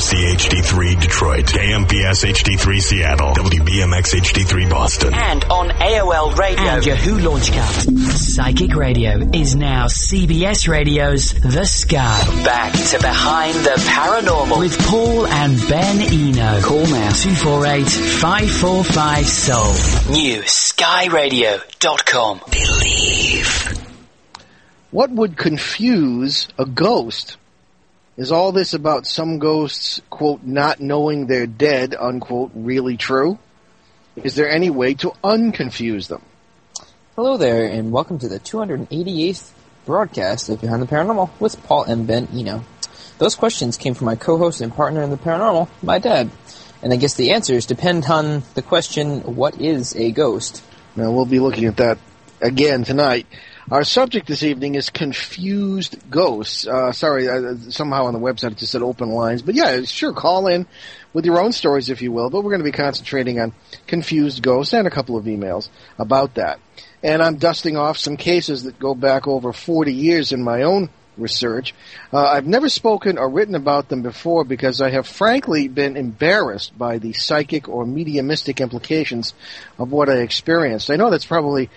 CHD3 Detroit, KMPS HD3 Seattle, WBMX HD3 Boston, and on AOL Radio and Yahoo Launchcast. Psychic Radio is now CBS Radio's The Sky. Back to Behind the Paranormal with Paul and Ben Eno. Call now 248-545-SOUL. NewSkyRadio.com. Believe. What would confuse a ghost is all this about some ghosts, quote, not knowing they're dead, unquote, really true? Is there any way to unconfuse them? Hello there, and welcome to the 288th broadcast of Behind the Paranormal with Paul and Ben Eno. Those questions came from my co-host and partner in the paranormal, my dad. And I guess the answers depend on the question, what is a ghost? Now, we'll be looking at that again tonight. Our subject this evening is confused ghosts. Somehow on the website it just said open lines. But yeah, sure, call in with your own stories, if you will. But we're going to be concentrating on confused ghosts and a couple of emails about that. And I'm dusting off some cases that go back over 40 years in my own research. I've never spoken or written about them before because I have frankly been embarrassed by the psychic or mediumistic implications of what I experienced. I know that's probably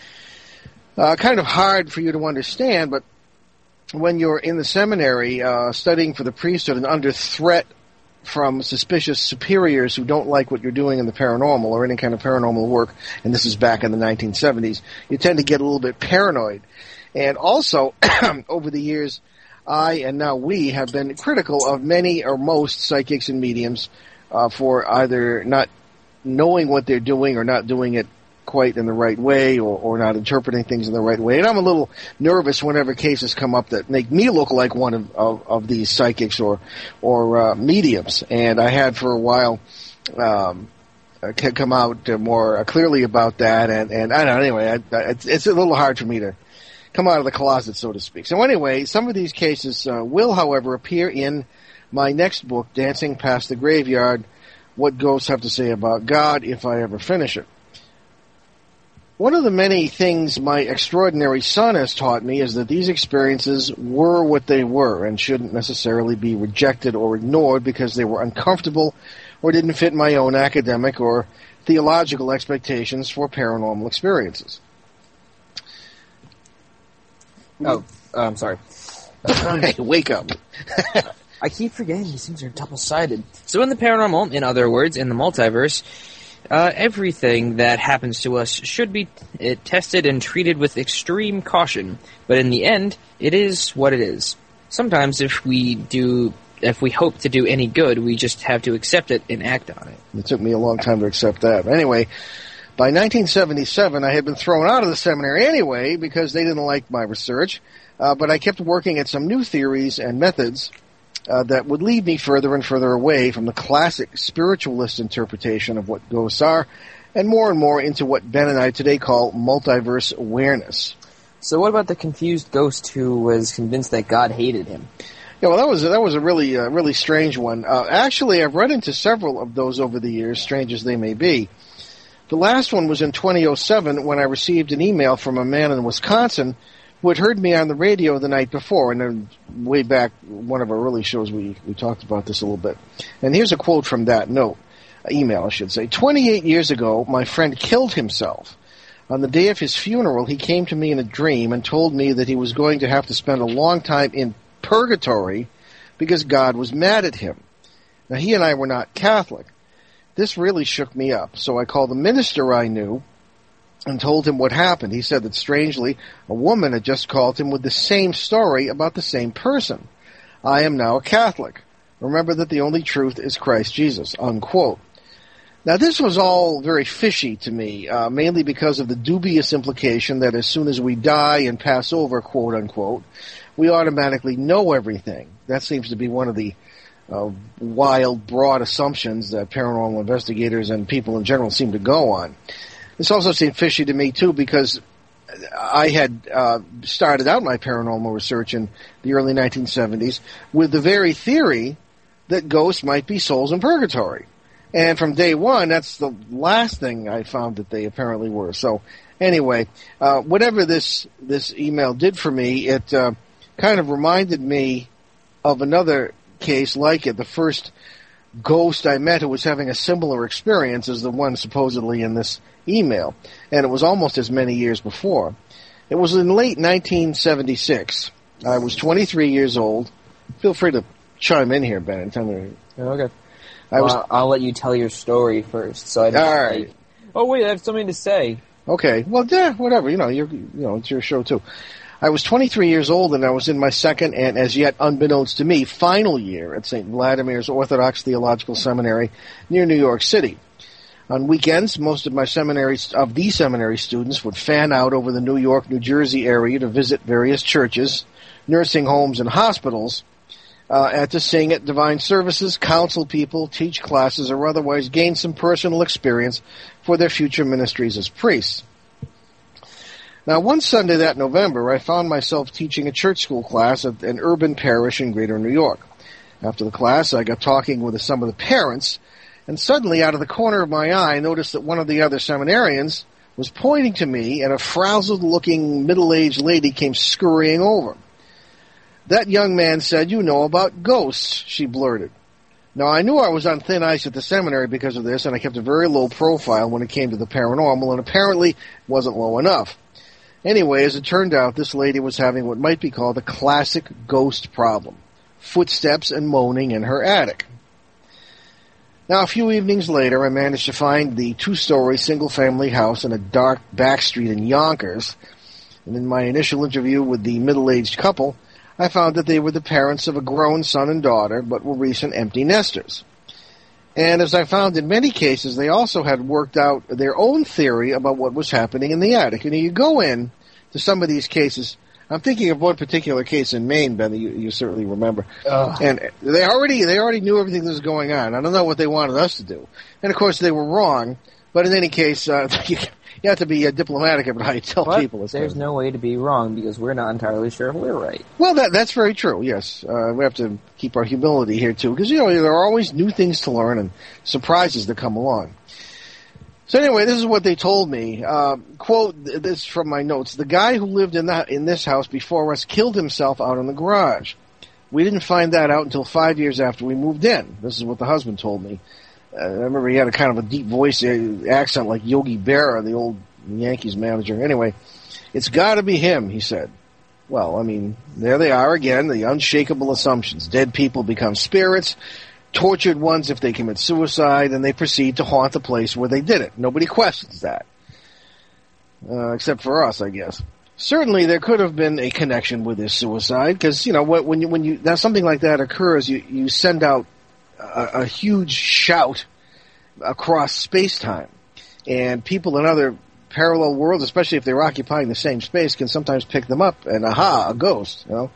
kind of hard for you to understand, but when you're in the seminary studying for the priesthood and under threat from suspicious superiors who don't like what you're doing in the paranormal or any kind of paranormal work, and this is back in the 1970s, you tend to get a little bit paranoid. And also, over the years, we have been critical of many or most psychics and mediums for either not knowing what they're doing or not doing it quite in the right way, or not interpreting things in the right way. And I'm a little nervous whenever cases come up that make me look like one of these psychics or mediums. And I had for a while come out more clearly about that. And I don't know, anyway, it's a little hard for me to come out of the closet, so to speak. So anyway, some of these cases will, however, appear in my next book, Dancing Past the Graveyard, What Ghosts Have to Say About God, if I ever finish it. One of the many things my extraordinary son has taught me is that these experiences were what they were and shouldn't necessarily be rejected or ignored because they were uncomfortable or didn't fit my own academic or theological expectations for paranormal experiences. Oh, I'm sorry. Hey, wake up. I keep forgetting these things are double-sided. So in the paranormal, in other words, in the multiverse, everything that happens to us should be tested and treated with extreme caution, but in the end, it is what it is. Sometimes if we hope to do any good, we just have to accept it and act on it. It took me a long time to accept that. But anyway, by 1977, I had been thrown out of the seminary anyway because they didn't like my research, but I kept working at some new theories and methods that would lead me further and further away from the classic spiritualist interpretation of what ghosts are, and more into what Ben and I today call multiverse awareness. So what about the confused ghost who was convinced that God hated him? Yeah, well, that was a really strange one. Actually, I've run into several of those over the years, strange as they may be. The last one was in 2007 when I received an email from a man in Wisconsin who had heard me on the radio the night before, and then way back, one of our early shows, we talked about this a little bit. And here's a quote from that email, I should say. 28 years ago, my friend killed himself. On the day of his funeral, he came to me in a dream and told me that he was going to have to spend a long time in purgatory because God was mad at him. Now, he and I were not Catholic. This really shook me up, so I called the minister I knew and told him what happened. He said that, strangely, a woman had just called him with the same story about the same person. I am now a Catholic. Remember that the only truth is Christ Jesus, unquote. Now, this was all very fishy to me, mainly because of the dubious implication that as soon as we die and pass over, quote, unquote, we automatically know everything. That seems to be one of the wild, broad assumptions that paranormal investigators and people in general seem to go on. This also seemed fishy to me, too, because I had started out my paranormal research in the early 1970s with the very theory that ghosts might be souls in purgatory. And from day one, that's the last thing I found that they apparently were. So anyway, whatever this email did for me, it kind of reminded me of another case like it, the first ghost I met who was having a similar experience as the one supposedly in this email, and it was almost as many years before. It was in late 1976. I was 23 years old. Feel free to chime in here, Ben, and tell me. Okay. I'll let you tell your story first. So I don't all right. Like, oh, wait, I have something to say. Okay. Well, yeah, whatever. You know, it's your show, too. I was 23 years old, and I was in my second and, as yet unbeknownst to me, final year at St. Vladimir's Orthodox Theological Seminary near New York City. On weekends, most of the seminary students would fan out over the New York, New Jersey area to visit various churches, nursing homes, and hospitals, and to sing at divine services, counsel people, teach classes, or otherwise gain some personal experience for their future ministries as priests. Now, one Sunday that November, I found myself teaching a church school class at an urban parish in Greater New York. After the class, I got talking with some of the parents, and suddenly, out of the corner of my eye, I noticed that one of the other seminarians was pointing to me, and a frowsled-looking middle-aged lady came scurrying over. "That young man said, 'You know about ghosts,'" she blurted. Now, I knew I was on thin ice at the seminary because of this, and I kept a very low profile when it came to the paranormal, and apparently wasn't low enough. Anyway, as it turned out, this lady was having what might be called a classic ghost problem: footsteps and moaning in her attic. Now, a few evenings later, I managed to find the two-story single-family house in a dark back street in Yonkers, and in my initial interview with the middle-aged couple, I found that they were the parents of a grown son and daughter, but were recent empty nesters. And as I found in many cases, they also had worked out their own theory about what was happening in the attic. And you go in to some of these cases. I'm thinking of one particular case in Maine, Ben, that you certainly remember. And they already knew everything that was going on. I don't know what they wanted us to do. And, of course, they were wrong. But in any case, you have to be diplomatic about how you tell people. There's no way to be wrong because we're not entirely sure if we're right. Well, that's very true, yes. We have to keep our humility here, too, because, you know, there are always new things to learn and surprises that come along. So anyway, this is what they told me. Quote, this is from my notes. "The guy who lived in this house before us killed himself out in the garage. We didn't find that out until 5 years after we moved in." This is what the husband told me. I remember he had a kind of a deep voice, accent like Yogi Berra, the old Yankees manager. Anyway, "It's got to be him," he said. Well, I mean, there they are again, the unshakable assumptions. Dead people become spirits, tortured ones if they commit suicide, and they proceed to haunt the place where they did it. Nobody questions that. Except for us, I guess. Certainly there could have been a connection with his suicide, because, you know, when you now something like that occurs, you send out a huge shout across space-time. And people in other parallel worlds, especially if they're occupying the same space, can sometimes pick them up and, aha, a ghost, you know.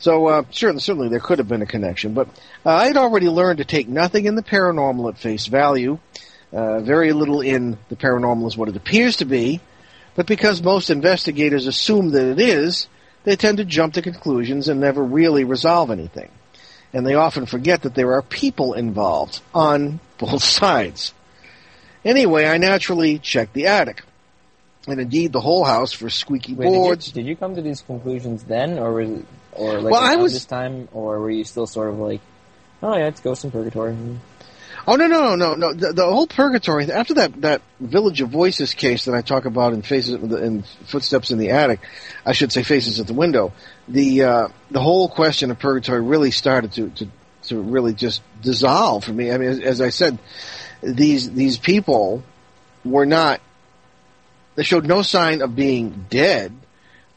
So certainly there could have been a connection. But I had already learned to take nothing in the paranormal at face value. Very little in the paranormal is what it appears to be. But because most investigators assume that it is, they tend to jump to conclusions and never really resolve anything. And they often forget that there are people involved on both sides. Anyway, I naturally checked the attic, and indeed the whole house, for squeaky boards. Did you come to these conclusions then, or was it, or like around this time, or were you still sort of like, oh yeah, it's ghosts in purgatory? Oh no! The whole purgatory after that Village of Voices case that I talk about in Faces in Footsteps in the Attic, I should say Faces at the Window. The whole question of purgatory really started to really just dissolve for me. I mean, as I said, these people were not. They showed no sign of being dead.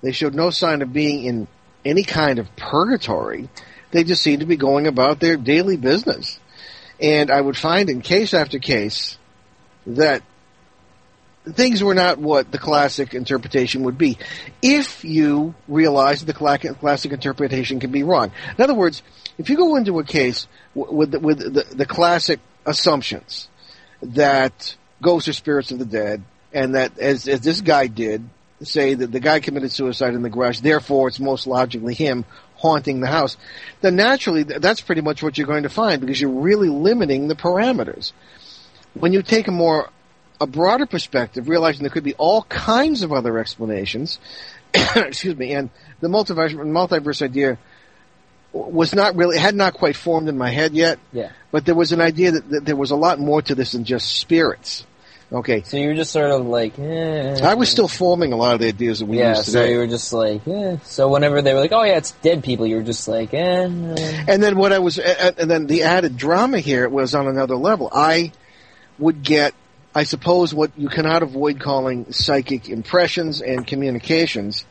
They showed no sign of being in any kind of purgatory. They just seemed to be going about their daily business. And I would find in case after case that things were not what the classic interpretation would be, if you realize that the classic interpretation can be wrong. In other words, if you go into a case with the classic assumptions that ghosts are spirits of the dead, and that, as this guy did, say that the guy committed suicide in the garage, therefore it's most logically him haunting the house, then naturally that's pretty much what you're going to find, because you're really limiting the parameters. When you take a broader perspective, realizing there could be all kinds of other explanations, excuse me, and the multiverse idea was not really, had not quite formed in my head yet. Yeah. But there was an idea that there was a lot more to this than just spirits. Okay. So you were just sort of like, eh. I was still forming a lot of the ideas that we use today. Yeah, so you were just like, eh. So whenever they were like, oh yeah, it's dead people, you were just like, eh. And then what I was, and then the added drama here was on another level. I would get, I suppose, what you cannot avoid calling psychic impressions and communications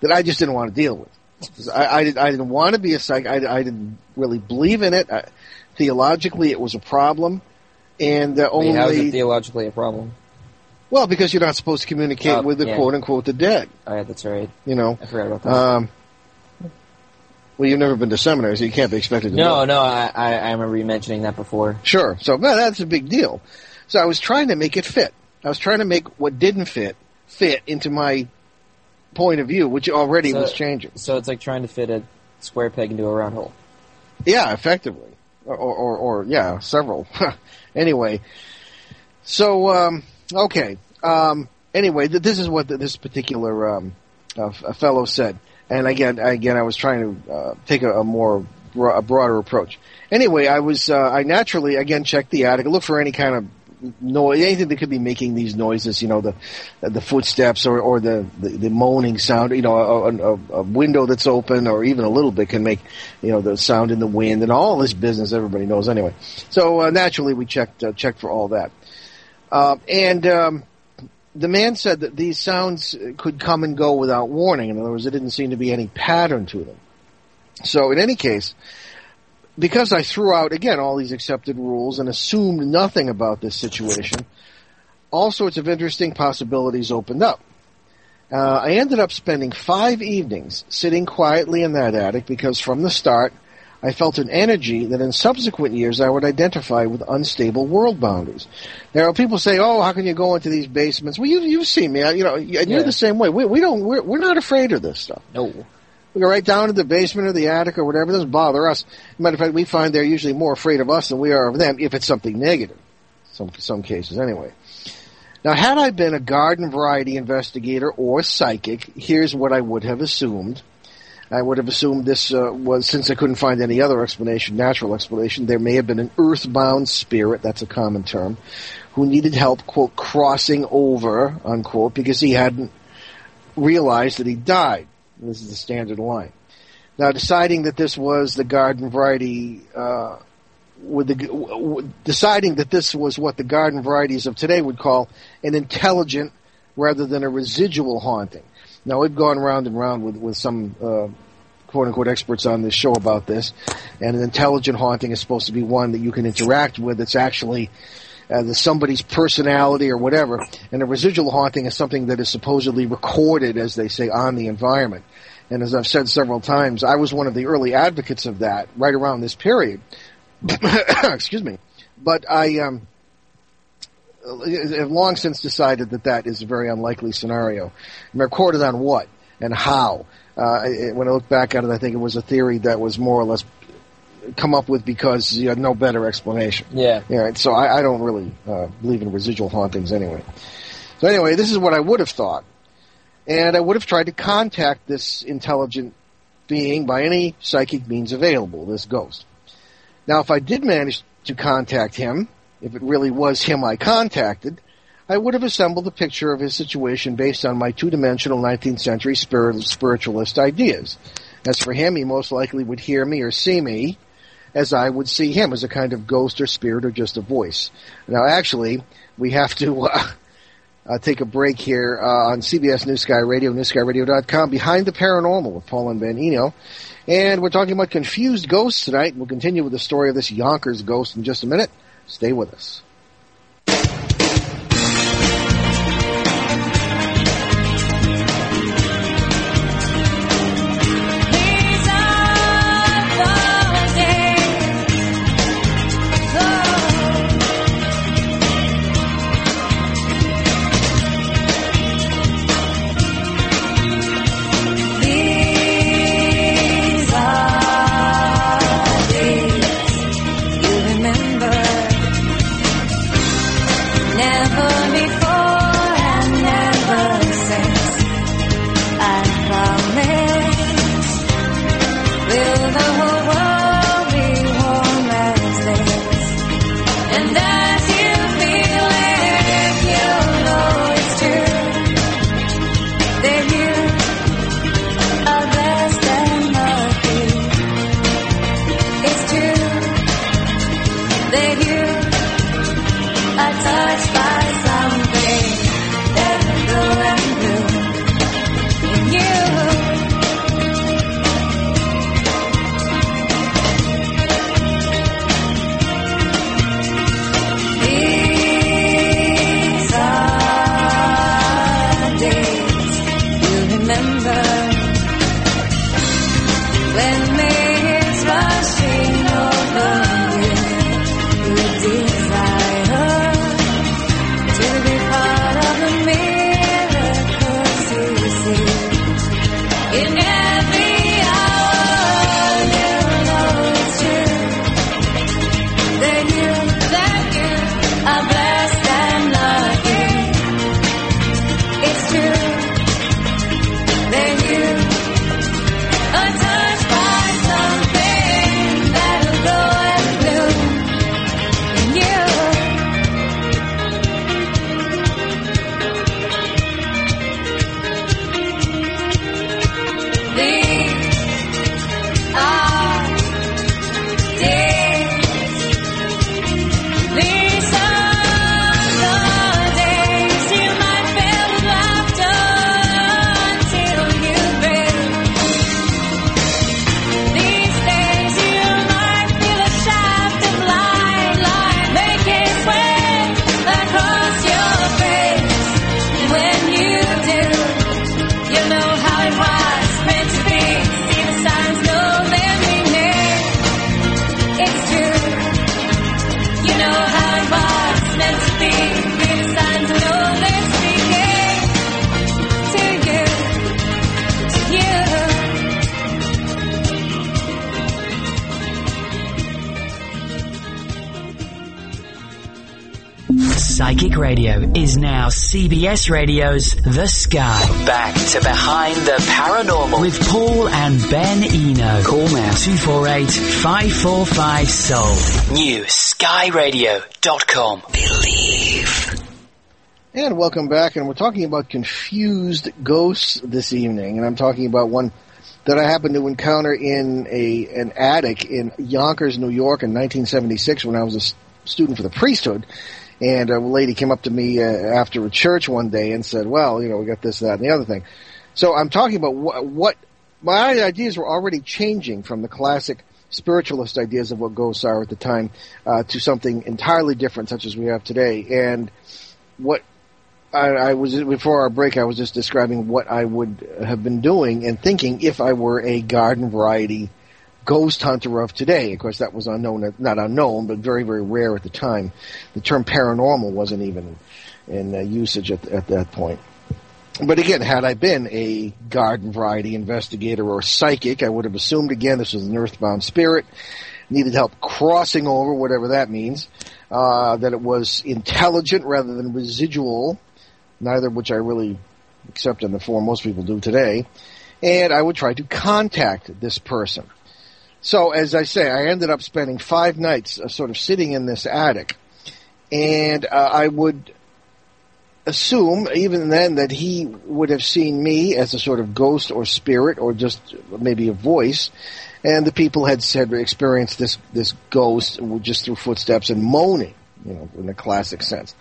that I just didn't want to deal with. I didn't want to be a psychic. I didn't really believe in it. Theologically, it was a problem. And only, how is it theologically a problem? Well, because you're not supposed to communicate with the quote-unquote the dead. Oh, yeah, that's right. You know, I forgot about that. Well, you've never been to seminary, so you can't be expected to know. No, I remember you mentioning that before. Sure. So no, that's a big deal. So I was trying to make it fit. I was trying to make what didn't fit into my point of view, which already was changing. So it's like trying to fit a square peg into a round hole. Yeah, effectively. Or yeah, several. Anyway, so okay. Anyway, this is what this particular fellow said, and again, I was trying to take a broader approach. Anyway, I naturally again checked the attic, looked for any kind of noise, anything that could be making these noises. You know, the footsteps or the moaning sound. You know, a window that's open or even a little bit can make, you know, the sound in the wind and all this business everybody knows anyway. So naturally, we checked for all that, and the man said that these sounds could come and go without warning. In other words, there didn't seem to be any pattern to them. So in any case, because I threw out, again, all these accepted rules and assumed nothing about this situation, all sorts of interesting possibilities opened up. I ended up spending 5 evenings sitting quietly in that attic because from the start I felt an energy that in subsequent years I would identify with unstable world boundaries. Now, people say, oh, how can you go into these basements? Well, you've seen me. You're the same way. We're not afraid of this stuff. No. We go right down to the basement or the attic or whatever. It doesn't bother us. As a matter of fact, we find they're usually more afraid of us than we are of them, if it's something negative, some cases anyway. Now, had I been a garden variety investigator or psychic, here's what I would have assumed. I would have assumed this was, since I couldn't find any other explanation, natural explanation, there may have been an earthbound spirit, that's a common term, who needed help, quote, crossing over, unquote, because he hadn't realized that he died. This is the standard line. Now, deciding that this was the garden variety, deciding that this was what the garden varieties of today would call an intelligent rather than a residual haunting. Now, we've gone round and round with some quote-unquote experts on this show about this, and an intelligent haunting is supposed to be one that you can interact with. It's actually somebody's personality or whatever, and a residual haunting is something that is supposedly recorded, as they say, on the environment. And as I've said several times, I was one of the early advocates of that right around this period. Excuse me. But I have long since decided that is a very unlikely scenario. And recorded on what and how? When I look back at it, I think it was a theory that was more or less come up with because you had no better explanation. Yeah. Yeah. So I don't really believe in residual hauntings anyway. So anyway, this is what I would have thought. And I would have tried to contact this intelligent being by any psychic means available, this ghost. Now, if I did manage to contact him, if it really was him I contacted, I would have assembled a picture of his situation based on my two-dimensional 19th century spiritualist ideas. As for him, he most likely would hear me or see me, as I would see him, as a kind of ghost or spirit or just a voice. Now, actually, we have to take a break here on CBS New Sky Radio, NewSkyRadio.com, Behind the Paranormal with Paul and Ben Eno. And we're talking about confused ghosts tonight. We'll continue with the story of this Yonkers ghost in just a minute. Stay with us. Psychic Radio is now CBS Radio's The Sky. Back to Behind the Paranormal with Paul and Ben Eno. Call now 248-545-SOUL. NewSkyRadio.com. Believe. And welcome back, and we're talking about confused ghosts this evening, and I'm talking about one that I happened to encounter in an attic in Yonkers, New York in 1976 when I was a student for the priesthood. And a lady came up to me after a church one day and said, well, you know, we got this, that, and the other thing. So I'm talking about what my ideas were already changing from the classic spiritualist ideas of what ghosts are at the time to something entirely different, such as we have today. And what I was, before our break, I was just describing what I would have been doing and thinking if I were a garden variety ghost hunter of today. Of course, that was unknown, not unknown, but very, very rare at the time. The term paranormal wasn't even in usage at that point. But again, had I been a garden variety investigator or psychic, I would have assumed, again, this was an earthbound spirit, needed help crossing over, whatever that means, that it was intelligent rather than residual, neither of which I really accept in the form most people do today, and I would try to contact this person. So, as I say, I ended up spending 5 nights sort of sitting in this attic, and I would assume even then that he would have seen me as a sort of ghost or spirit or just maybe a voice, and the people had said experienced this ghost just through footsteps and moaning, you know, in the classic sense.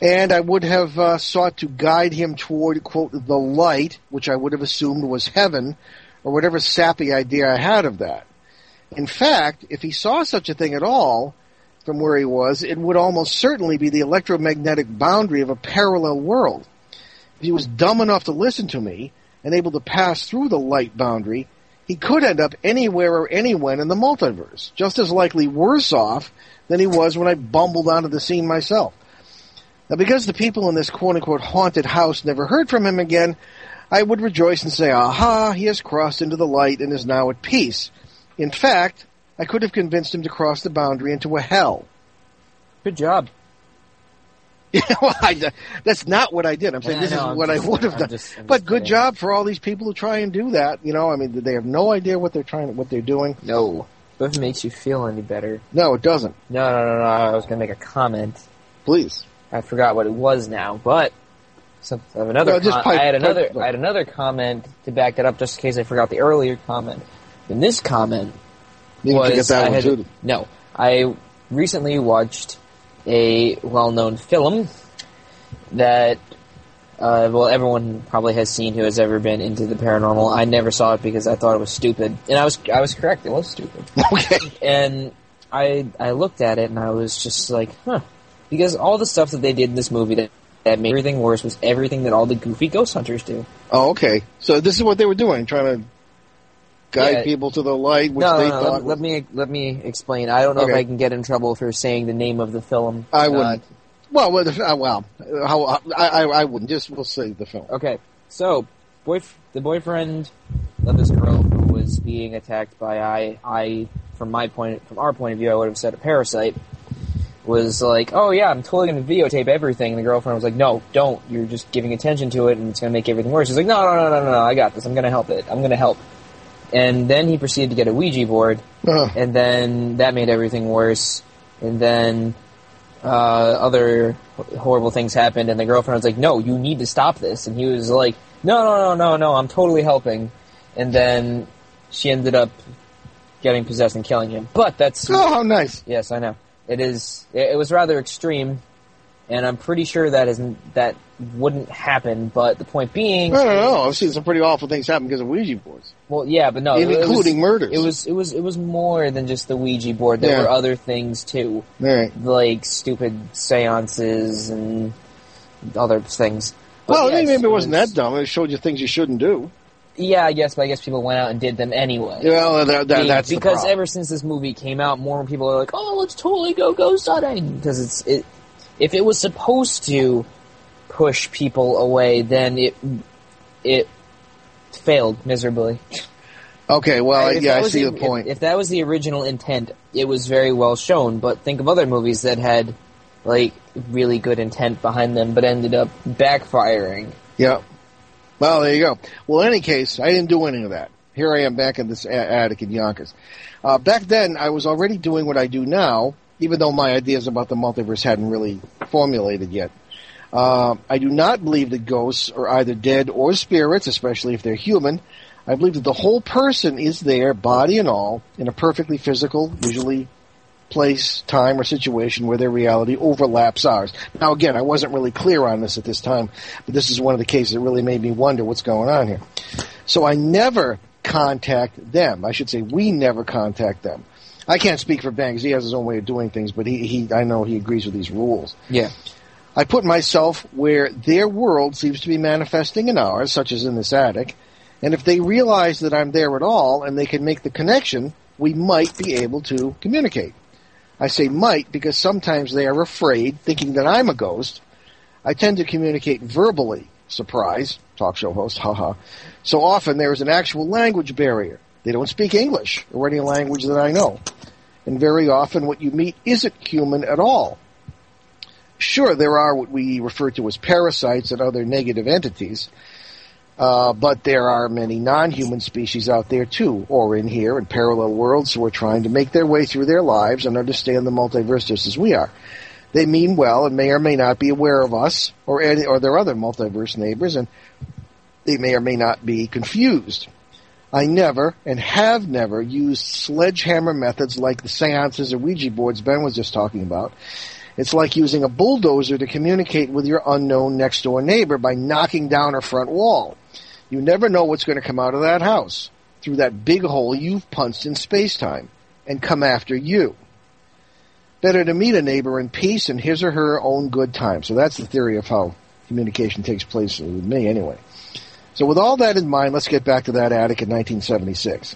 And I would have sought to guide him toward, quote, the light, which I would have assumed was heaven, or whatever sappy idea I had of that. In fact, if he saw such a thing at all from where he was, it would almost certainly be the electromagnetic boundary of a parallel world. If he was dumb enough to listen to me and able to pass through the light boundary, he could end up anywhere or anywhen in the multiverse, just as likely worse off than he was when I bumbled onto the scene myself. Now, because the people in this quote-unquote haunted house never heard from him again, I would rejoice and say, aha, he has crossed into the light and is now at peace. In fact, I could have convinced him to cross the boundary into a hell. Good job. Well, that's not what I did. I'm saying is what I would have done. But good job for all these people who try and do that. You know, I mean, they have no idea what they're doing. No. If it makes you feel any better. No, it doesn't. No. I was going to make a comment. Please. I forgot what it was now, but I had another comment to back that up just in case I forgot the earlier comment. And this comment I recently watched a well-known film that everyone probably has seen who has ever been into the paranormal. I never saw it because I thought it was stupid, and I was correct. It was stupid. Okay. And I looked at it and I was just like, huh, because all the stuff that they did in this movie that made everything worse was everything that all the goofy ghost hunters do. Oh, okay. So this is what they were doing, trying to guide people to the light, which they thought. Let me explain. I don't know if I can get in trouble for saying the name of the film. I wouldn't. I wouldn't. Just we'll say the film. Okay, so the boyfriend of this girl who was being attacked by from our point of view, I would have said a parasite, was like, "Oh yeah, I'm totally going to videotape everything." And the girlfriend was like, "No, don't. You're just giving attention to it, and it's going to make everything worse." He's like, "No. I got this. I'm going to help it. I'm going to help." And then he proceeded to get a Ouija board, and then that made everything worse. And then other horrible things happened, and the girlfriend was like, "No, you need to stop this." And he was like, No, I'm totally helping. And then she ended up getting possessed and killing him. But that's... Oh, how nice. Yes, I know. It was rather extreme, and I'm pretty sure that wouldn't happen, but the point being... I don't know. I've seen some pretty awful things happen because of Ouija boards. Well, yeah, but no... Including murders. It was more than just the Ouija board. There were other things, too. Right. Like stupid seances and other things. But maybe it wasn't that dumb. It showed you things you shouldn't do. Yeah, I guess, but I guess people went out and did them anyway. Well, that's the problem. Because ever since this movie came out, more and more people are like, "Oh, let's totally go ghost hunting." Because if it was supposed to push people away, then it failed miserably. Okay, well, I see the point. If that was the original intent, it was very well shown, but think of other movies that had, like, really good intent behind them, but ended up backfiring. Yeah. Well, there you go. Well, in any case, I didn't do any of that. Here I am back in this attic in Yonkers. Back then, I was already doing what I do now, even though my ideas about the multiverse hadn't really formulated yet. I do not believe that ghosts are either dead or spirits, especially if they're human. I believe that the whole person is there, body and all, in a perfectly physical, usually place, time, or situation where their reality overlaps ours. Now, again, I wasn't really clear on this at this time, but this is one of the cases that really made me wonder what's going on here. So I never contact them. I should say we never contact them. I can't speak for Ben because he has his own way of doing things, but I know he agrees with these rules. Yeah. I put myself where their world seems to be manifesting in ours, such as in this attic, and if they realize that I'm there at all and they can make the connection, we might be able to communicate. I say might because sometimes they are afraid, thinking that I'm a ghost. I tend to communicate verbally. Surprise, talk show host, haha. So often there is an actual language barrier. They don't speak English or any language that I know. And very often what you meet isn't human at all. Sure, there are what we refer to as parasites and other negative entities, but there are many non-human species out there, too, or in here in parallel worlds who are trying to make their way through their lives and understand the multiverse just as we are. They mean well and may or may not be aware of us or their other multiverse neighbors, and they may or may not be confused. I never and have never used sledgehammer methods like the seances or Ouija boards Ben was just talking about. It's like using a bulldozer to communicate with your unknown next-door neighbor by knocking down her front wall. You never know what's going to come out of that house through that big hole you've punched in space-time and come after you. Better to meet a neighbor in peace and his or her own good time. So that's the theory of how communication takes place with me anyway. So with all that in mind, let's get back to that attic in 1976.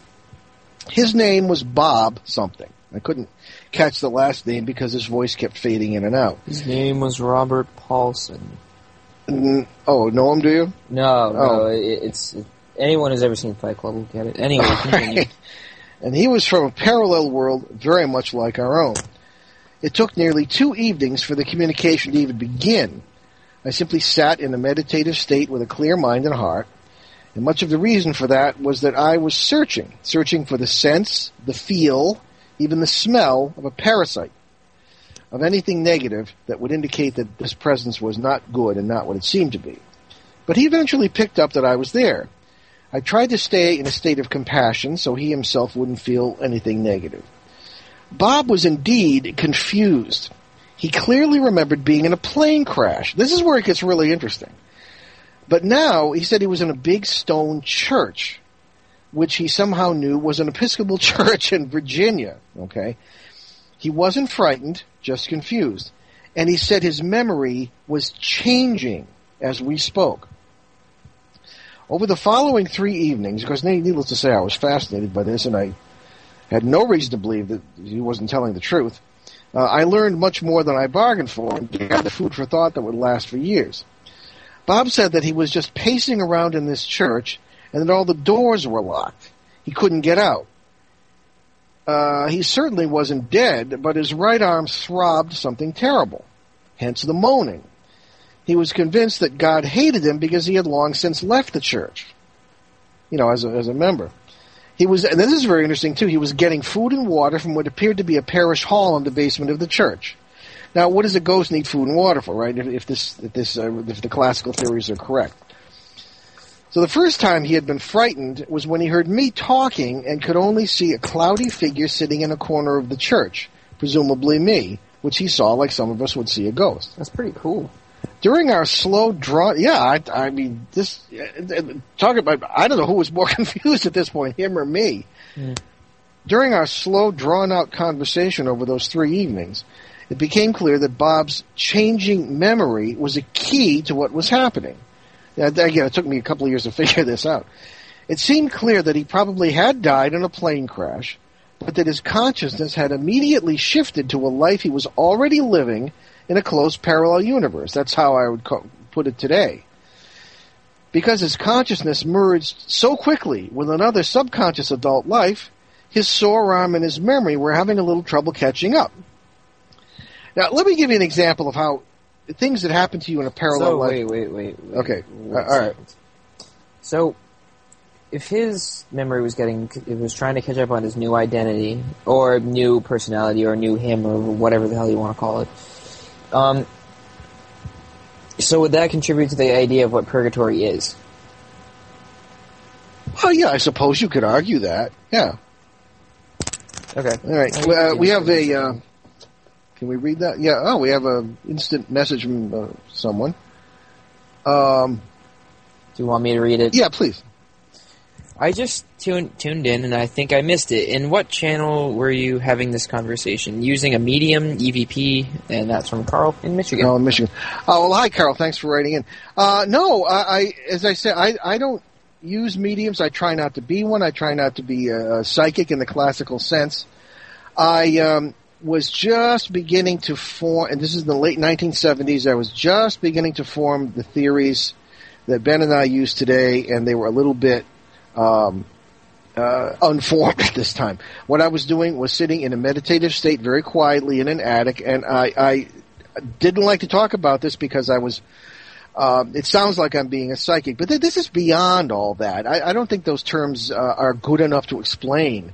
His name was Bob something. I couldn't catch the last name because his voice kept fading in and out. His name was Robert Paulson. Know him, do you? No. Anyone who's ever seen Fight Club will get it. Anyway, right. And he was from a parallel world very much like our own. It took nearly 2 evenings for the communication to even begin. I simply sat in a meditative state with a clear mind and heart. And much of the reason for that was that I was searching for the sense, the feel, even the smell of a parasite, of anything negative that would indicate that this presence was not good and not what it seemed to be. But he eventually picked up that I was there. I tried to stay in a state of compassion so he himself wouldn't feel anything negative. Bob was indeed confused. He clearly remembered being in a plane crash. This is where it gets really interesting. But now he said he was in a big stone church, which he somehow knew was an Episcopal church in Virginia. Okay, he wasn't frightened, just confused. And he said his memory was changing as we spoke. Over the following 3 evenings, because needless to say I was fascinated by this and I had no reason to believe that he wasn't telling the truth, I learned much more than I bargained for and gathered the food for thought that would last for years. Bob said that he was just pacing around in this church and that all the doors were locked. He couldn't get out. He certainly wasn't dead, but his right arm throbbed something terrible, hence the moaning. He was convinced that God hated him because he had long since left the church, you know, as a member. He was, and this is very interesting, too, he was getting food and water from what appeared to be a parish hall in the basement of the church. Now, what does a ghost need food and water for, right, if the classical theories are correct? So the first time he had been frightened was when he heard me talking and could only see a cloudy figure sitting in a corner of the church, presumably me, which he saw like some of us would see a ghost. That's pretty cool. During our slow draw, I don't know who was more confused at this point, him or me. Mm. During our slow, drawn-out conversation over those 3 evenings, it became clear that Bob's changing memory was a key to what was happening. Again, it took me a couple of years to figure this out. It seemed clear that he probably had died in a plane crash, but that his consciousness had immediately shifted to a life he was already living in a close parallel universe. That's how I would put it today. Because his consciousness merged so quickly with another subconscious adult life, his sore arm and his memory were having a little trouble catching up. Now, let me give you an example of how things that happen to you in a parallel life. Wait. Okay, all right. So, if his memory was trying to catch up on his new identity, or new personality, or new him, or whatever the hell you want to call it, so would that contribute to the idea of what purgatory is? Well, yeah, I suppose you could argue that. Yeah. Okay. All right. We have a... can we read that? Yeah. Oh, we have an instant message from someone. Do you want me to read it? Yeah, please. I just tuned in, and I think I missed it. In what channel were you having this conversation? Using a medium, EVP, and that's from Carl in Michigan. Oh, in Michigan. Oh, well, hi, Carl. Thanks for writing in. No, as I said, I don't use mediums. I try not to be one. I try not to be a psychic in the classical sense. I was just beginning to form, and this is in the late 1970s, I was just beginning to form the theories that Ben and I use today, and they were a little bit unformed at this time. What I was doing was sitting in a meditative state very quietly in an attic, and I didn't like to talk about this because I was it sounds like I'm being a psychic, but this is beyond all that. I don't think those terms are good enough to explain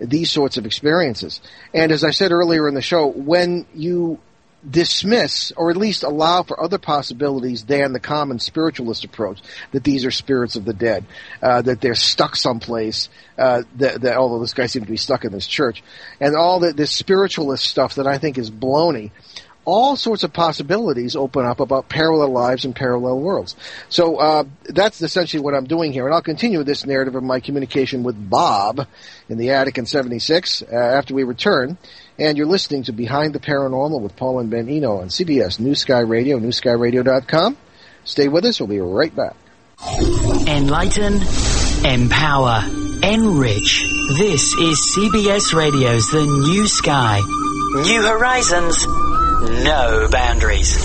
these sorts of experiences. And as I said earlier in the show, when you dismiss or at least allow for other possibilities than the common spiritualist approach, that these are spirits of the dead, that they're stuck someplace, that although this guy seemed to be stuck in this church, and all this spiritualist stuff that I think is baloney, all sorts of possibilities open up about parallel lives and parallel worlds. So that's essentially what I'm doing here, and I'll continue this narrative of my communication with Bob in the attic in 76 after we return. And you're listening to Behind the Paranormal with Paul and Ben Eno on CBS New Sky Radio, NewSkyRadio.com. Stay with us. We'll be right back. Enlighten, empower, enrich. This is CBS Radio's The New Sky. New horizons, no boundaries.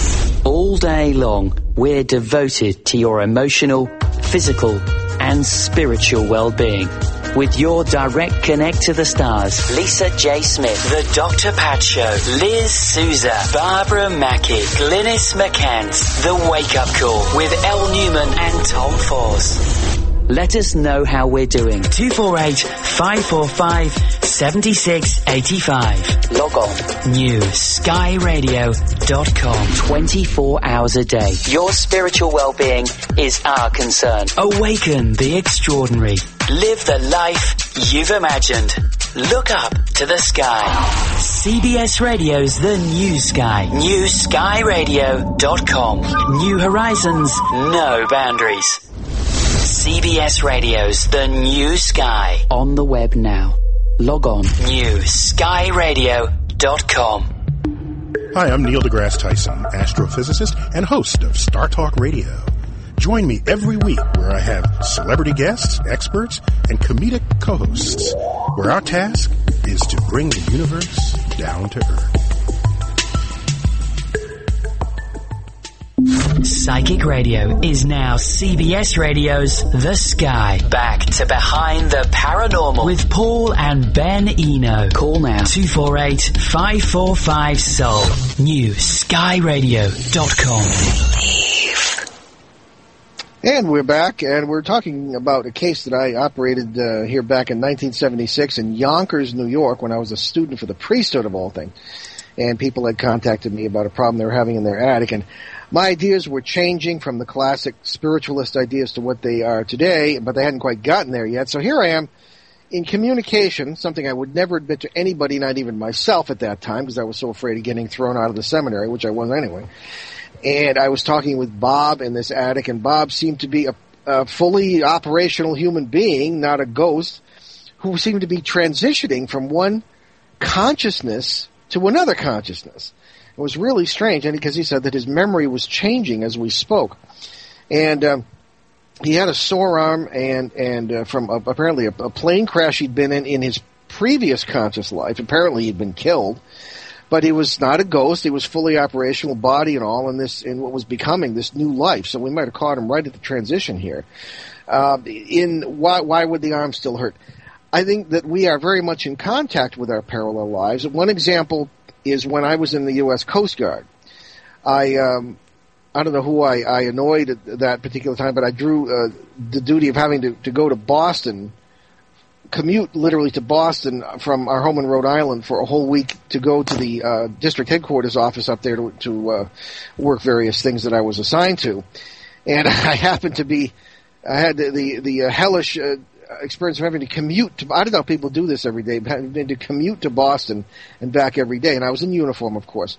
All day long, we're devoted to your emotional, physical, and spiritual well-being. With your direct connect to the stars, Lisa J. Smith, The Dr. Pat Show, Liz Souza, Barbara Mackey, Glynis McCants, The Wake Up Call with Elle Newman and Tom Force. Let us know how we're doing. 248-545-7685. Log on. NewSkyRadio.com. 24 hours a day. Your spiritual well-being is our concern. Awaken the extraordinary. Live the life you've imagined. Look up to the sky. CBS Radio's The New Sky. NewSkyRadio.com. New horizons, no boundaries. CBS Radio's The New Sky. On the web now. Log on. NewSkyRadio.com. Hi, I'm Neil deGrasse Tyson, astrophysicist and host of Star Talk Radio. Join me every week where I have celebrity guests, experts, and comedic co-hosts, where our task is to bring the universe down to earth. Psychic Radio is now CBS Radio's The Sky. Back to Behind the Paranormal with Paul and Ben Eno. Call now. 248-545-SOUL. NewSkyRadio.com. And we're back, and we're talking about a case that I operated here back in 1976 in Yonkers, New York, when I was a student for the priesthood of all things. And people had contacted me about a problem they were having in their attic, and my ideas were changing from the classic spiritualist ideas to what they are today, but they hadn't quite gotten there yet. So here I am in communication, something I would never admit to anybody, not even myself at that time, because I was so afraid of getting thrown out of the seminary, which I was anyway. And I was talking with Bob in this attic, and Bob seemed to be a fully operational human being, not a ghost, who seemed to be transitioning from one consciousness to another consciousness. It was really strange, and because he said that his memory was changing as we spoke. And he had a sore arm and from apparently a plane crash he'd been in his previous conscious life. Apparently he'd been killed. But he was not a ghost. He was fully operational, body and all, in what was becoming this new life. So we might have caught him right at the transition here. Why would the arm still hurt? I think that we are very much in contact with our parallel lives. One example is when I was in the U.S. Coast Guard. I don't know who I annoyed at that particular time, but I drew the duty of having to go to Boston, commute literally to Boston from our home in Rhode Island for a whole week to go to the district headquarters office up there to work various things that I was assigned to. And I happened to be, I had the hellish experience of having to commute to, I don't know how people do this every day, but having to commute to Boston and back every day. And I was in uniform, of course.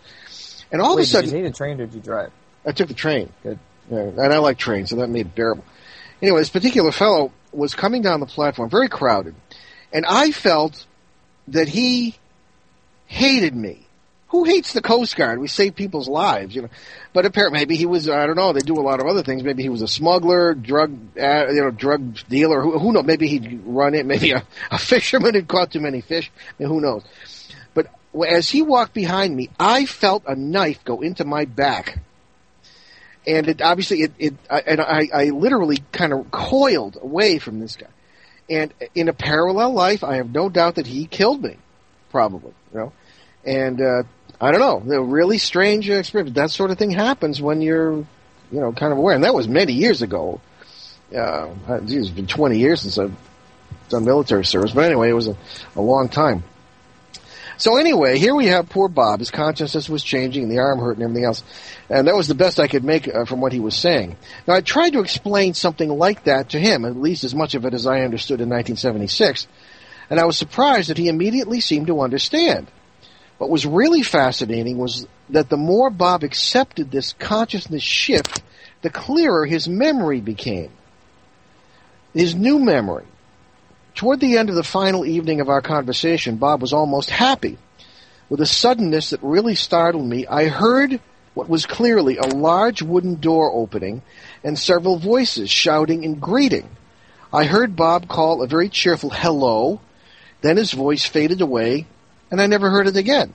And all of a sudden... Did you need a train or did you drive? I took the train. Good. Yeah, and I like trains, so that made it bearable. Anyway, this particular fellow was coming down the platform, very crowded, and I felt that he hated me. Who hates the Coast Guard? We save people's lives, you know. But apparently, maybe he was, I don't know, they do a lot of other things. Maybe he was a smuggler, drug dealer, who knows? Maybe he'd run it, maybe a fisherman had caught too many fish, and who knows. But as he walked behind me, I felt a knife go into my back. And I literally kind of coiled away from this guy. And in a parallel life, I have no doubt that he killed me, probably, you know. And I don't know, they're really strange experience. That sort of thing happens when you're, you know, kind of aware. And that was many years ago. It's been 20 years since I've done military service. But anyway, it was a long time. So anyway, here we have poor Bob. His consciousness was changing, and the arm hurt and everything else. And that was the best I could make from what he was saying. Now, I tried to explain something like that to him, at least as much of it as I understood in 1976. And I was surprised that he immediately seemed to understand. What was really fascinating was that the more Bob accepted this consciousness shift, the clearer his memory became. His new memory. Toward the end of the final evening of our conversation, Bob was almost happy. With a suddenness that really startled me, I heard what was clearly a large wooden door opening and several voices shouting and greeting. I heard Bob call a very cheerful hello, then his voice faded away, and I never heard it again.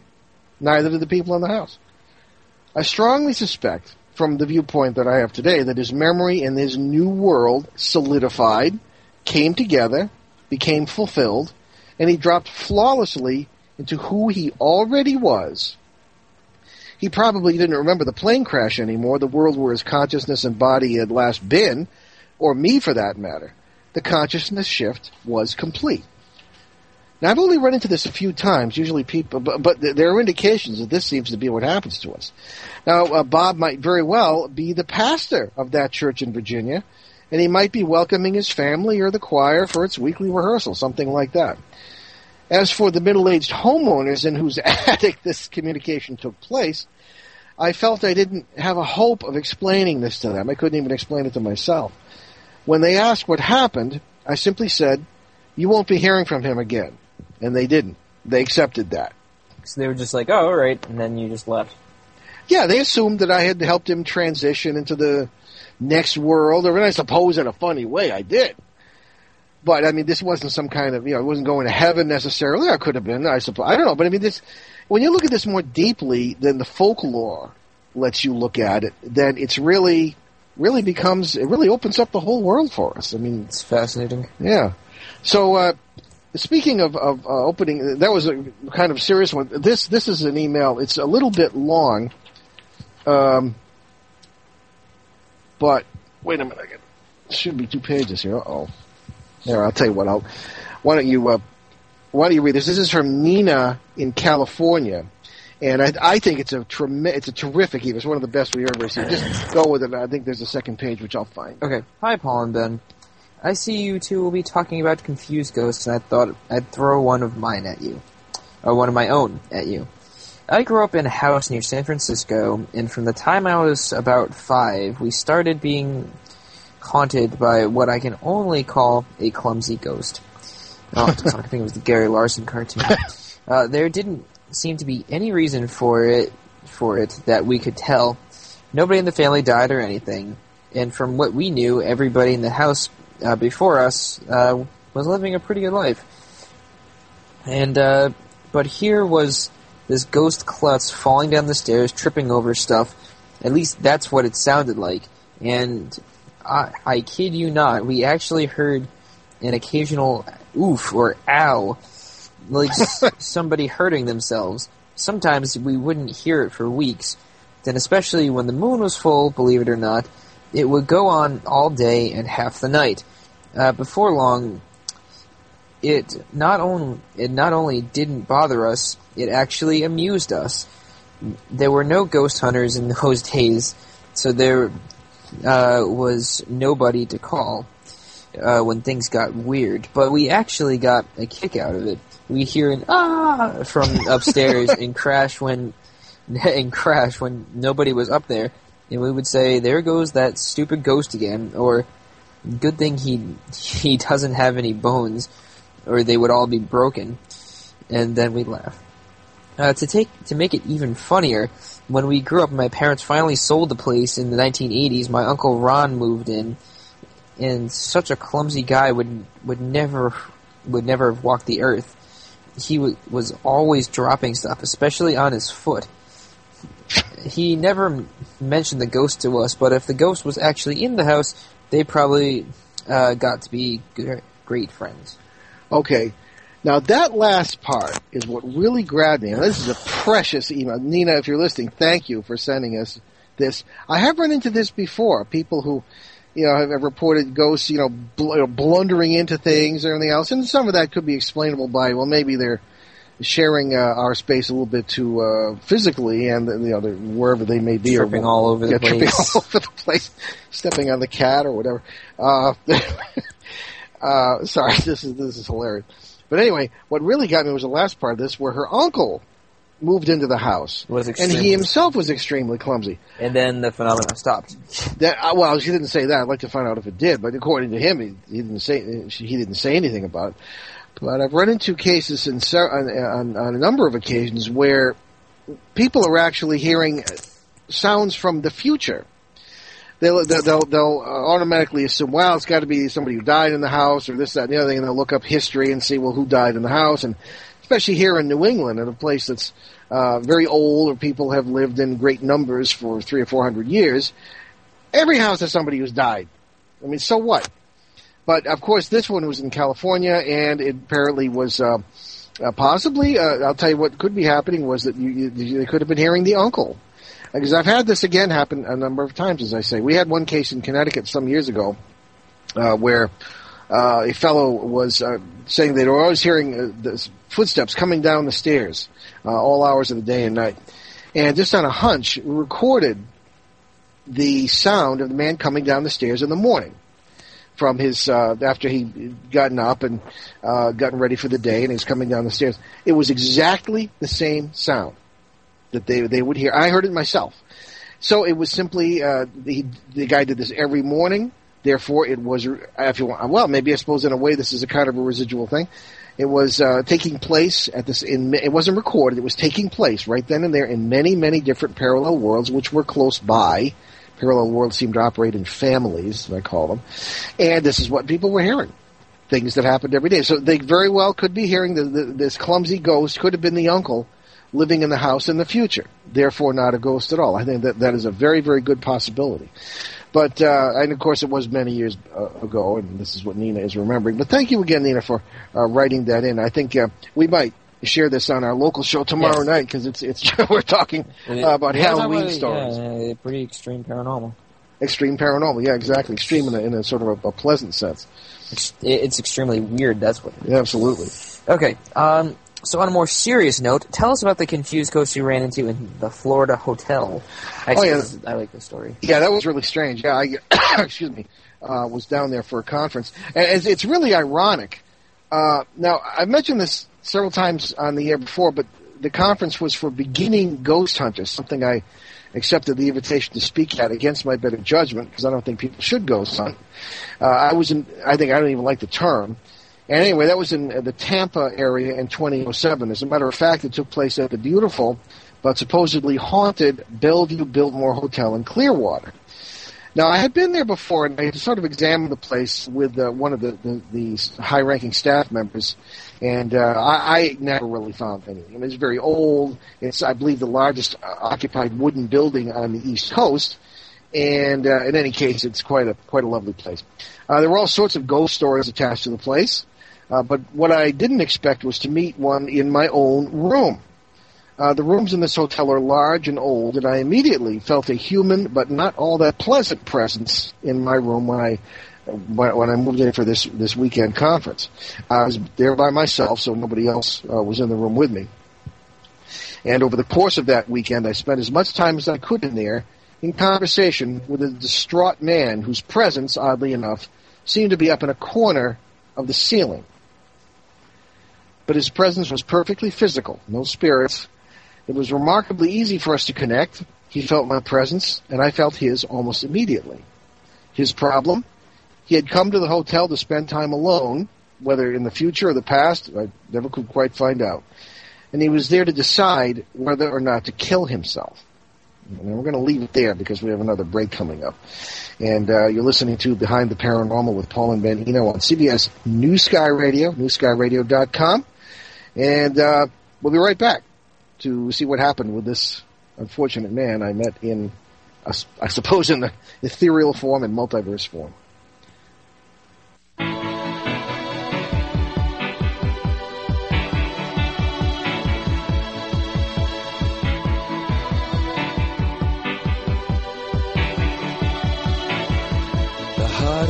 Neither did the people in the house. I strongly suspect, from the viewpoint that I have today, that his memory and his new world solidified, came together, became fulfilled, and he dropped flawlessly into who he already was. He probably didn't remember the plane crash anymore, the world where his consciousness and body had last been, or me for that matter. the consciousness shift was complete. Now, I've only run into this a few times, usually people, but there are indications that this seems to be what happens to us. Now, Bob might very well be the pastor of that church in Virginia, and he might be welcoming his family or the choir for its weekly rehearsal, something like that. As for the middle-aged homeowners in whose attic this communication took place, I felt I didn't have a hope of explaining this to them. I couldn't even explain it to myself. When they asked what happened, I simply said, "You won't be hearing from him again." And they didn't. They accepted that. So they were just like, oh, all right, and then you just left. Yeah, they assumed that I had helped him transition into the next world, or I suppose in a funny way I did. But, I mean, this wasn't some kind of, it wasn't going to heaven necessarily. I could have been, I suppose. I don't know, but I mean, this, when you look at this more deeply than the folklore lets you look at it, then it's really becomes, it really opens up the whole world for us. I mean, it's fascinating. Yeah. So, speaking of opening, that was a kind of serious one. This is an email. It's a little bit long, but wait a minute. It should be 2 pages here. Uh-oh. There, I'll tell you what. Why don't you read this? This is from Nina in California, and I think it's a terrific email. It's one of the best we've ever seen. Just go with it. I think there's a second page which I'll find. Okay. Hi, Paul and Ben. I see you two will be talking about confused ghosts, and I thought I'd throw one of mine at you. Or one of my own at you. I grew up in a house near San Francisco, and from the time I was about 5, we started being haunted by what I can only call a clumsy ghost. Oh, I think it was the Gary Larson cartoon. There didn't seem to be any reason for it that we could tell. Nobody in the family died or anything, and from what we knew, everybody in the house before us was living a pretty good life. And but here was this ghost klutz falling down the stairs, tripping over stuff. At least that's what it sounded like. And I kid you not, we actually heard an occasional oof or ow, like somebody hurting themselves. Sometimes we wouldn't hear it for weeks. Then especially when the moon was full, believe it or not, it would go on all day and half the night. Before long, it not only didn't bother us, it actually amused us. There were no ghost hunters in those days, so there was nobody to call when things got weird. But we actually got a kick out of it. We hear an ah from upstairs and crash when nobody was up there. And we would say, there goes that stupid ghost again, or good thing he doesn't have any bones, or they would all be broken. And then we'd laugh. To make it even funnier, when we grew up, my parents finally sold the place in the 1980s. My Uncle Ron moved in, and such a clumsy guy would never have walked the earth. He was always dropping stuff, especially on his foot. He never mentioned the ghost to us, but if the ghost was actually in the house, they probably got to be great friends. Okay. Now, that last part is what really grabbed me. Now, this is a precious email. Nina, if you're listening, thank you for sending us this. I have run into this before. People who, have reported ghosts, blundering into things or anything else. And some of that could be explainable by, well, maybe they're sharing our space a little bit too physically, and wherever they may be, tripping all over the place, stepping on the cat or whatever. Sorry, this is hilarious. But anyway, what really got me was the last part of this, where her uncle moved into the house, and he himself was extremely clumsy. And then the phenomenon stopped. Well, she didn't say that. I'd like to find out if it did, but according to him, he didn't say anything about it. But I've run into cases on a number of occasions where people are actually hearing sounds from the future. They'll automatically assume, well, it's got to be somebody who died in the house or this, that, and the other thing, and they'll look up history and see, well, who died in the house. And especially here in New England, in a place that's very old, or people have lived in great numbers for 300 or 400 years, every house has somebody who's died. I mean, so what? But, of course, this one was in California, and it apparently was possibly, I'll tell you what could be happening, was that they could have been hearing the uncle. Because I've had this, again, happen a number of times, as I say. We had one case in Connecticut some years ago where a fellow was saying they were always hearing the footsteps coming down the stairs all hours of the day and night. And just on a hunch, recorded the sound of the man coming down the stairs in the morning from his after he'd gotten up and gotten ready for the day, and he's coming down the stairs. It was exactly the same sound that they would hear. I heard it myself. So it was simply the guy did this every morning. Therefore, it was, if you want, well, maybe I suppose in a way this is a kind of a residual thing. It was taking place at this. It wasn't recorded. It was taking place right then and there in many, many different parallel worlds, which were close by. Parallel worlds seemed to operate in families, as I call them. And this is what people were hearing, things that happened every day. So they very well could be hearing this clumsy ghost could have been the uncle living in the house in the future, therefore not a ghost at all. I think that is a very, very good possibility. But, and of course, it was many years ago, and this is what Nina is remembering. But thank you again, Nina, for writing that in. I think we might share this on our local show tomorrow night, because it's we're talking about Halloween stories. Yeah, pretty extreme paranormal. Extreme paranormal, yeah, exactly. Extreme in a sort of a pleasant sense. It's extremely weird, that's what it is. Yeah, absolutely. Okay, so on a more serious note, tell us about the confused ghost you ran into in the Florida hotel. Actually, I like this story. Yeah, that was really strange. Yeah, I excuse me, was down there for a conference. And it's really ironic. Now, I've mentioned this several times on the air before, but the conference was for beginning ghost hunters, something I accepted the invitation to speak at against my better judgment, because I don't think people should ghost hunt. I think I don't even like the term. And anyway, that was in the Tampa area in 2007. As a matter of fact, it took place at the beautiful but supposedly haunted Bellevue Biltmore Hotel in Clearwater. Now, I had been there before, and I sort of examined the place with one of the high-ranking staff members, and I never really found anything. It's very old. It's, I believe, the largest occupied wooden building on the East Coast. And in any case, it's quite a lovely place. There were all sorts of ghost stories attached to the place. But what I didn't expect was to meet one in my own room. The rooms in this hotel are large and old, and I immediately felt a human but not all that pleasant presence in my room when I moved in for this weekend conference. I was there by myself, so nobody else was in the room with me. And over the course of that weekend, I spent as much time as I could in there in conversation with a distraught man whose presence, oddly enough, seemed to be up in a corner of the ceiling. But his presence was perfectly physical, no spirits. It was remarkably easy for us to connect. He felt my presence, and I felt his almost immediately. His problem? He had come to the hotel to spend time alone, whether in the future or the past, I never could quite find out. And he was there to decide whether or not to kill himself. And we're going to leave it there because we have another break coming up. And you're listening to Behind the Paranormal with Paul and Ben Eno on CBS New Sky Radio, NewSkyRadio.com. And we'll be right back to see what happened with this unfortunate man I met in, I suppose, in the ethereal form and multiverse form.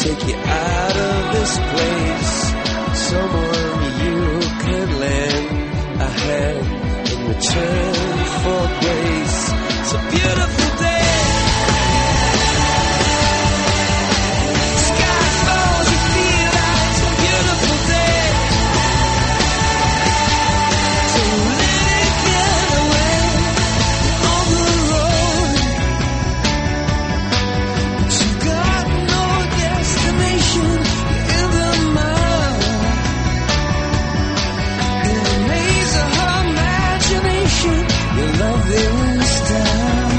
take you out of this place, someone you can lend a hand in return for grace. It's a beautiful day. Love in this town.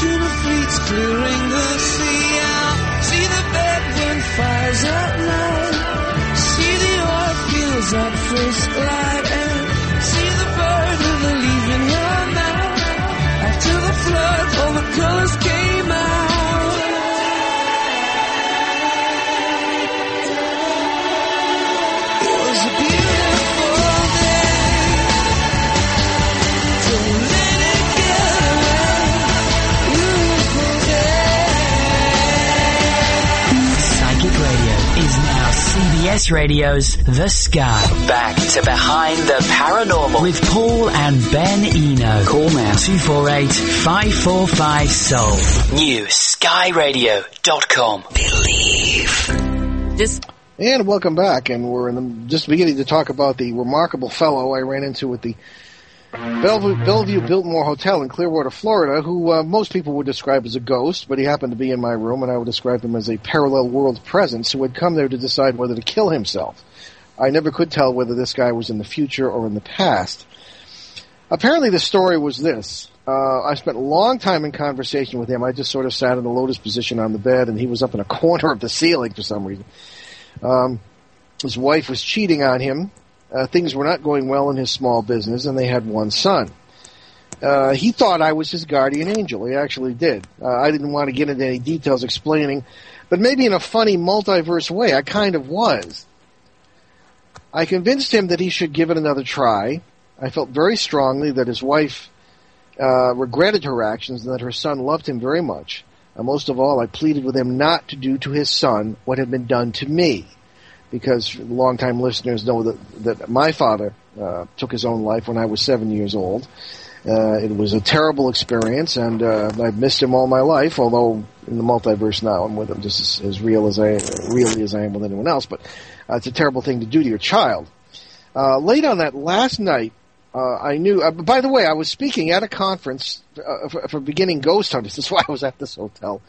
to the fleets clearing the sea out. See the bedroom fires at night. See the oil fields at first light. And see the bird of the leaving her mouth. After the flood, all the colors came out. CBS Radio's The Sky. Back to Behind the Paranormal with Paul and Ben Eno. Call now 248-545-SOUL. NewSkyRadio.com. Believe. And welcome back. And we're in just beginning to talk about the remarkable fellow I ran into with the Bellevue Biltmore Hotel in Clearwater, Florida, who most people would describe as a ghost, but he happened to be in my room, and I would describe him as a parallel world presence who had come there to decide whether to kill himself. I never could tell whether this guy was in the future or in the past. Apparently the story was this. I spent a long time in conversation with him. I just sort of sat in the lotus position on the bed, and he was up in a corner of the ceiling for some reason. His wife was cheating on him. Things were not going well in his small business, and they had one son. He thought I was his guardian angel. He actually did. I didn't want to get into any details explaining, but maybe in a funny multiverse way, I kind of was. I convinced him that he should give it another try. I felt very strongly that his wife regretted her actions and that her son loved him very much. And most of all, I pleaded with him not to do to his son what had been done to me. Because long-time listeners know that my father took his own life when I was 7 years old. It was a terrible experience, and I've missed him all my life, although in the multiverse now I'm with him just as real as I am with anyone else. But it's a terrible thing to do to your child. Late on that last night, I knew... by the way, I was speaking at a conference for beginning ghost hunters. That's why I was at this hotel.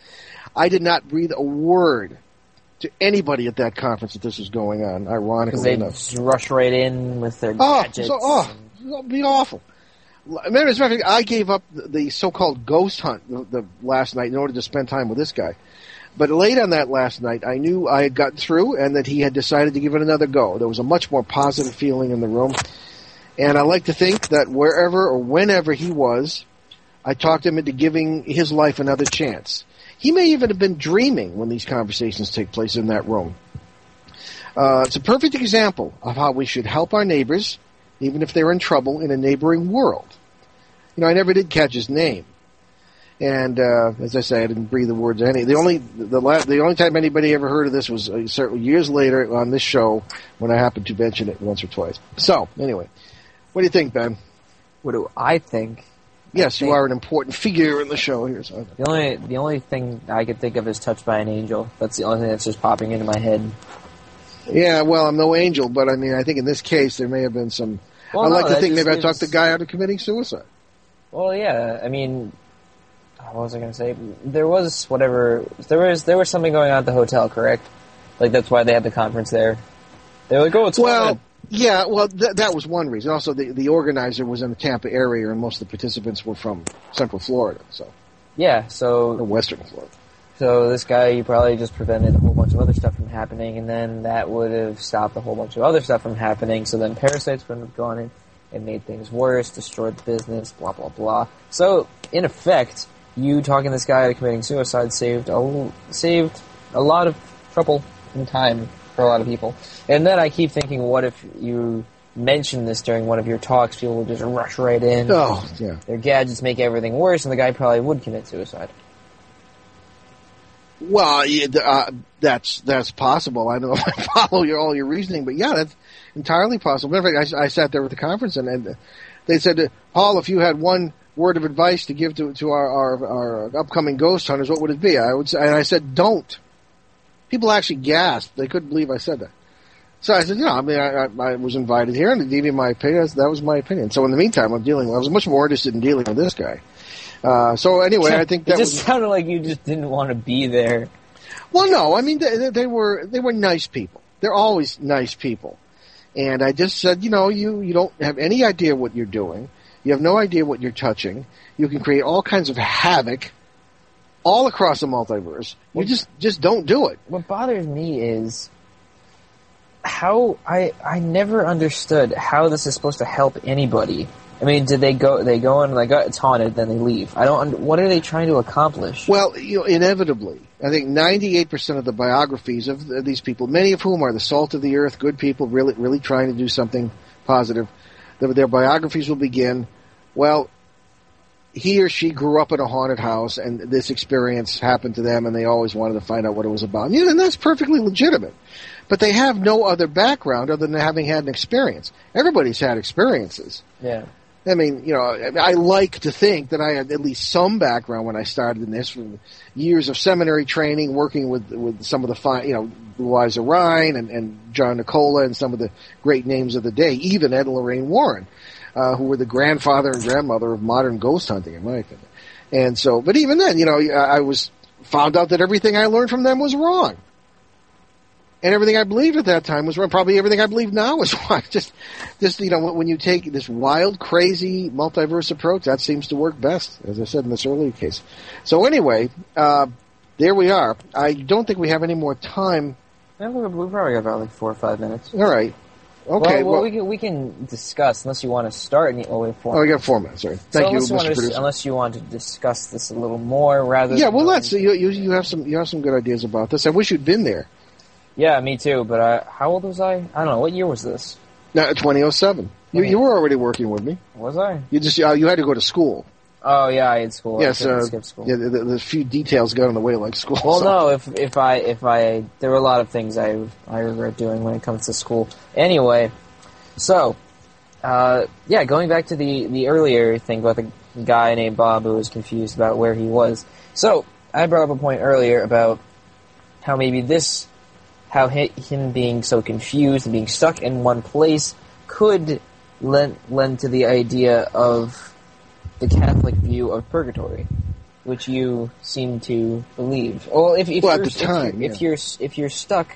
I did not breathe a word to anybody at that conference that this was going on, ironically enough. Because they rush right in with their gadgets. It would be awful. As a matter of fact, I gave up the so-called ghost hunt the last night in order to spend time with this guy. But late on that last night, I knew I had gotten through and that he had decided to give it another go. There was a much more positive feeling in the room. And I like to think that wherever or whenever he was, I talked him into giving his life another chance. He may even have been dreaming when these conversations take place in that room. It's a perfect example of how we should help our neighbors, even if they're in trouble in a neighboring world. You know, I never did catch his name. And as I say, I didn't breathe the words any. The only time anybody ever heard of this was certainly years later on this show when I happened to mention it once or twice. So, anyway, what do you think, Ben? What do I think? Yes, you are an important figure in the show here. So. The only thing I could think of is Touched by an Angel. That's the only thing that's just popping into my head. Yeah, well, I'm no angel, but I mean, I think in this case there may have been some... Well, I talked the guy out of committing suicide. Well, yeah, I mean, what was I going to say? There was something going on at the hotel, correct? Like, that's why they had the conference there. They were like, oh, it's well... Yeah, well, that was one reason. Also, the organizer was in the Tampa area, and most of the participants were from Central Florida. So, yeah, so Western Florida. So this guy, you probably just prevented a whole bunch of other stuff from happening, and then that would have stopped a whole bunch of other stuff from happening. So then parasites wouldn't have gone in and made things worse, destroyed the business, blah blah blah. So in effect, you talking this guy out of committing suicide saved a lot of trouble and time for a lot of people. And then I keep thinking, what if you mention this during one of your talks? People will just rush right in. Oh, yeah. Their gadgets make everything worse, and the guy probably would commit suicide. Well, that's possible. I don't know if I follow all your reasoning, but yeah, that's entirely possible. In fact, I sat there at the conference, and they said, Paul, if you had one word of advice to give to our upcoming ghost hunters, what would it be? I said, don't. People actually gasped. They couldn't believe I said that. So I said, you know, I mean, I was invited here, and to give you my opinion, that was my opinion. So in the meantime, I was much more interested in dealing with this guy. So anyway, I think that it just sounded like you just didn't want to be there. Well, no, I mean, they were nice people. They're always nice people. And I just said, you know, you don't have any idea what you're doing. You have no idea what you're touching. You can create all kinds of havoc all across the multiverse. You just don't do it. What bothers me is how I never understood how this is supposed to help anybody. I mean, did they go and like, oh, it's haunted, then they leave. What are they trying to accomplish? Well, inevitably. I think 98% of the biographies of these people, many of whom are the salt of the earth, good people, really, really trying to do something positive, their biographies will begin, well, he or she grew up in a haunted house and this experience happened to them and they always wanted to find out what it was about. And that's perfectly legitimate. But they have no other background other than having had an experience. Everybody's had experiences. Yeah. I mean, I like to think that I had at least some background when I started in this, from years of seminary training, working with some of the Louisa Rhine and John Nicola and some of the great names of the day, even Ed and Lorraine Warren, who were the grandfather and grandmother of modern ghost hunting, in my opinion. And so, but even then, I found out that everything I learned from them was wrong. And everything I believed at that time was wrong. Probably everything I believe now is wrong. When you take this wild, crazy, multiverse approach, that seems to work best, as I said in this earlier case. So anyway, there we are. I don't think we have any more time. We've probably got about 4 or 5 minutes. All right. Okay. Well, we can discuss, unless you want to start. We got 4 minutes. Sorry. Thank you, Mr. Producer. Unless you want to discuss this a little more, rather. Yeah. Well, let's. You have some good ideas about this. I wish you'd been there. Yeah, me too, but how old was I? I don't know. What year was this? 2007. You were already working with me. Was I? You just you had to go to school. Oh, yeah, I had school. Yes, I skipped school. Yeah, the few details got in the way, like school. Well, no, if I there were a lot of things I regret doing when it comes to school. Anyway, so, going back to the earlier thing about the guy named Bob who was confused about where he was. So, I brought up a point earlier about how maybe this... how him being so confused and being stuck in one place could lend to the idea of the Catholic view of purgatory, which you seem to believe. Well, if you're stuck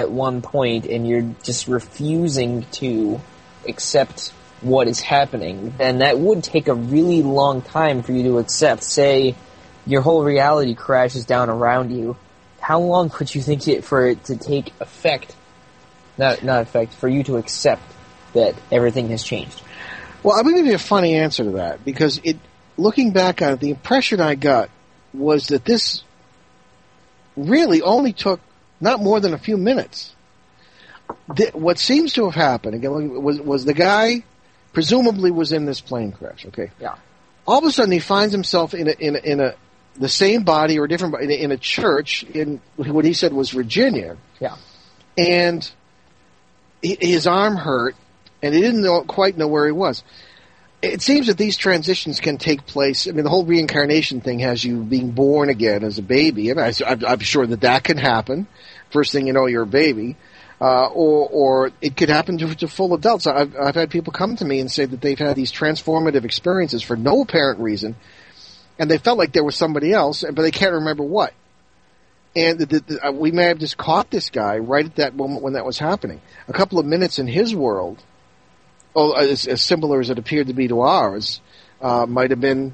at one point and you're just refusing to accept what is happening, then that would take a really long time for you to accept. Say your whole reality crashes down around you. How long would you think for it to take effect? Not effect, for you to accept that everything has changed. Well, I'm going to give you a funny answer to that, because looking back on it, the impression I got was that this really only took not more than a few minutes. What seems to have happened again was the guy presumably was in this plane crash. Okay, yeah. All of a sudden, he finds himself in a the same body or different body in a church in what he said was Virginia. Yeah. And his arm hurt, and he didn't quite know where he was. It seems that these transitions can take place. I mean, the whole reincarnation thing has you being born again as a baby, and I'm sure that can happen. First thing you know, you're a baby. Or it could happen to full adults. I've had people come to me and say that they've had these transformative experiences for no apparent reason, and they felt like there was somebody else, but they can't remember what. And we may have just caught this guy right at that moment when that was happening. A couple of minutes in his world, as similar as it appeared to be to ours, might have been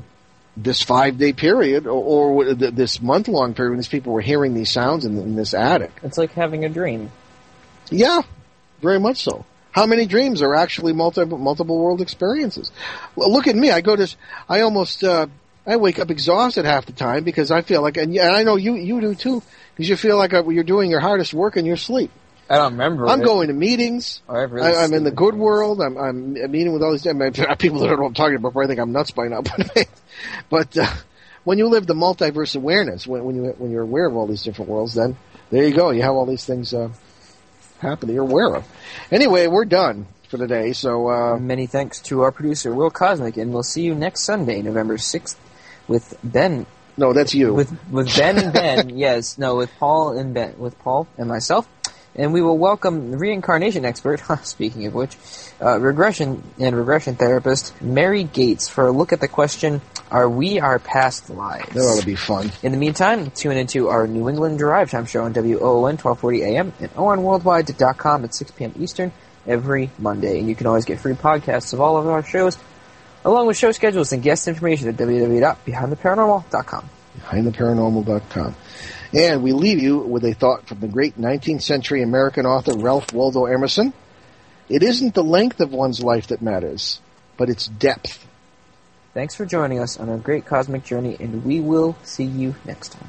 this 5-day period or this month-long period when these people were hearing these sounds in this attic. It's like having a dream. Yeah, very much so. How many dreams are actually multiple world experiences? Well, look at me. I wake up exhausted half the time because I feel like, and I know you do too, because you feel like you're doing your hardest work in your sleep. I don't remember. I'm going to meetings. I'm in the good world. I'm meeting with all these people that don't know what I'm talking about. Probably think I'm nuts by now. But when you live the multiverse awareness, when you're aware of all these different worlds, then there you go. You have all these things happening you're aware of. Anyway, we're done for today. So many thanks to our producer Will Cosmic, and we'll see you next Sunday, November 6th. With Ben. No, that's you. With Ben and Ben, yes. No, with Paul and Ben. With Paul and myself. And we will welcome reincarnation expert, speaking of which, regression therapist Mary Gates for a look at the question, are we our past lives? That ought to be fun. In the meantime, tune into our New England Drive Time show on WON 1240 AM and onworldwide.com at 6 p.m. Eastern every Monday. And you can always get free podcasts of all of our shows, along with show schedules and guest information at www.behindtheparanormal.com. behindtheparanormal.com. And we leave you with a thought from the great 19th century American author Ralph Waldo Emerson. It isn't the length of one's life that matters, but its depth. Thanks for joining us on our great cosmic journey, and we will see you next time.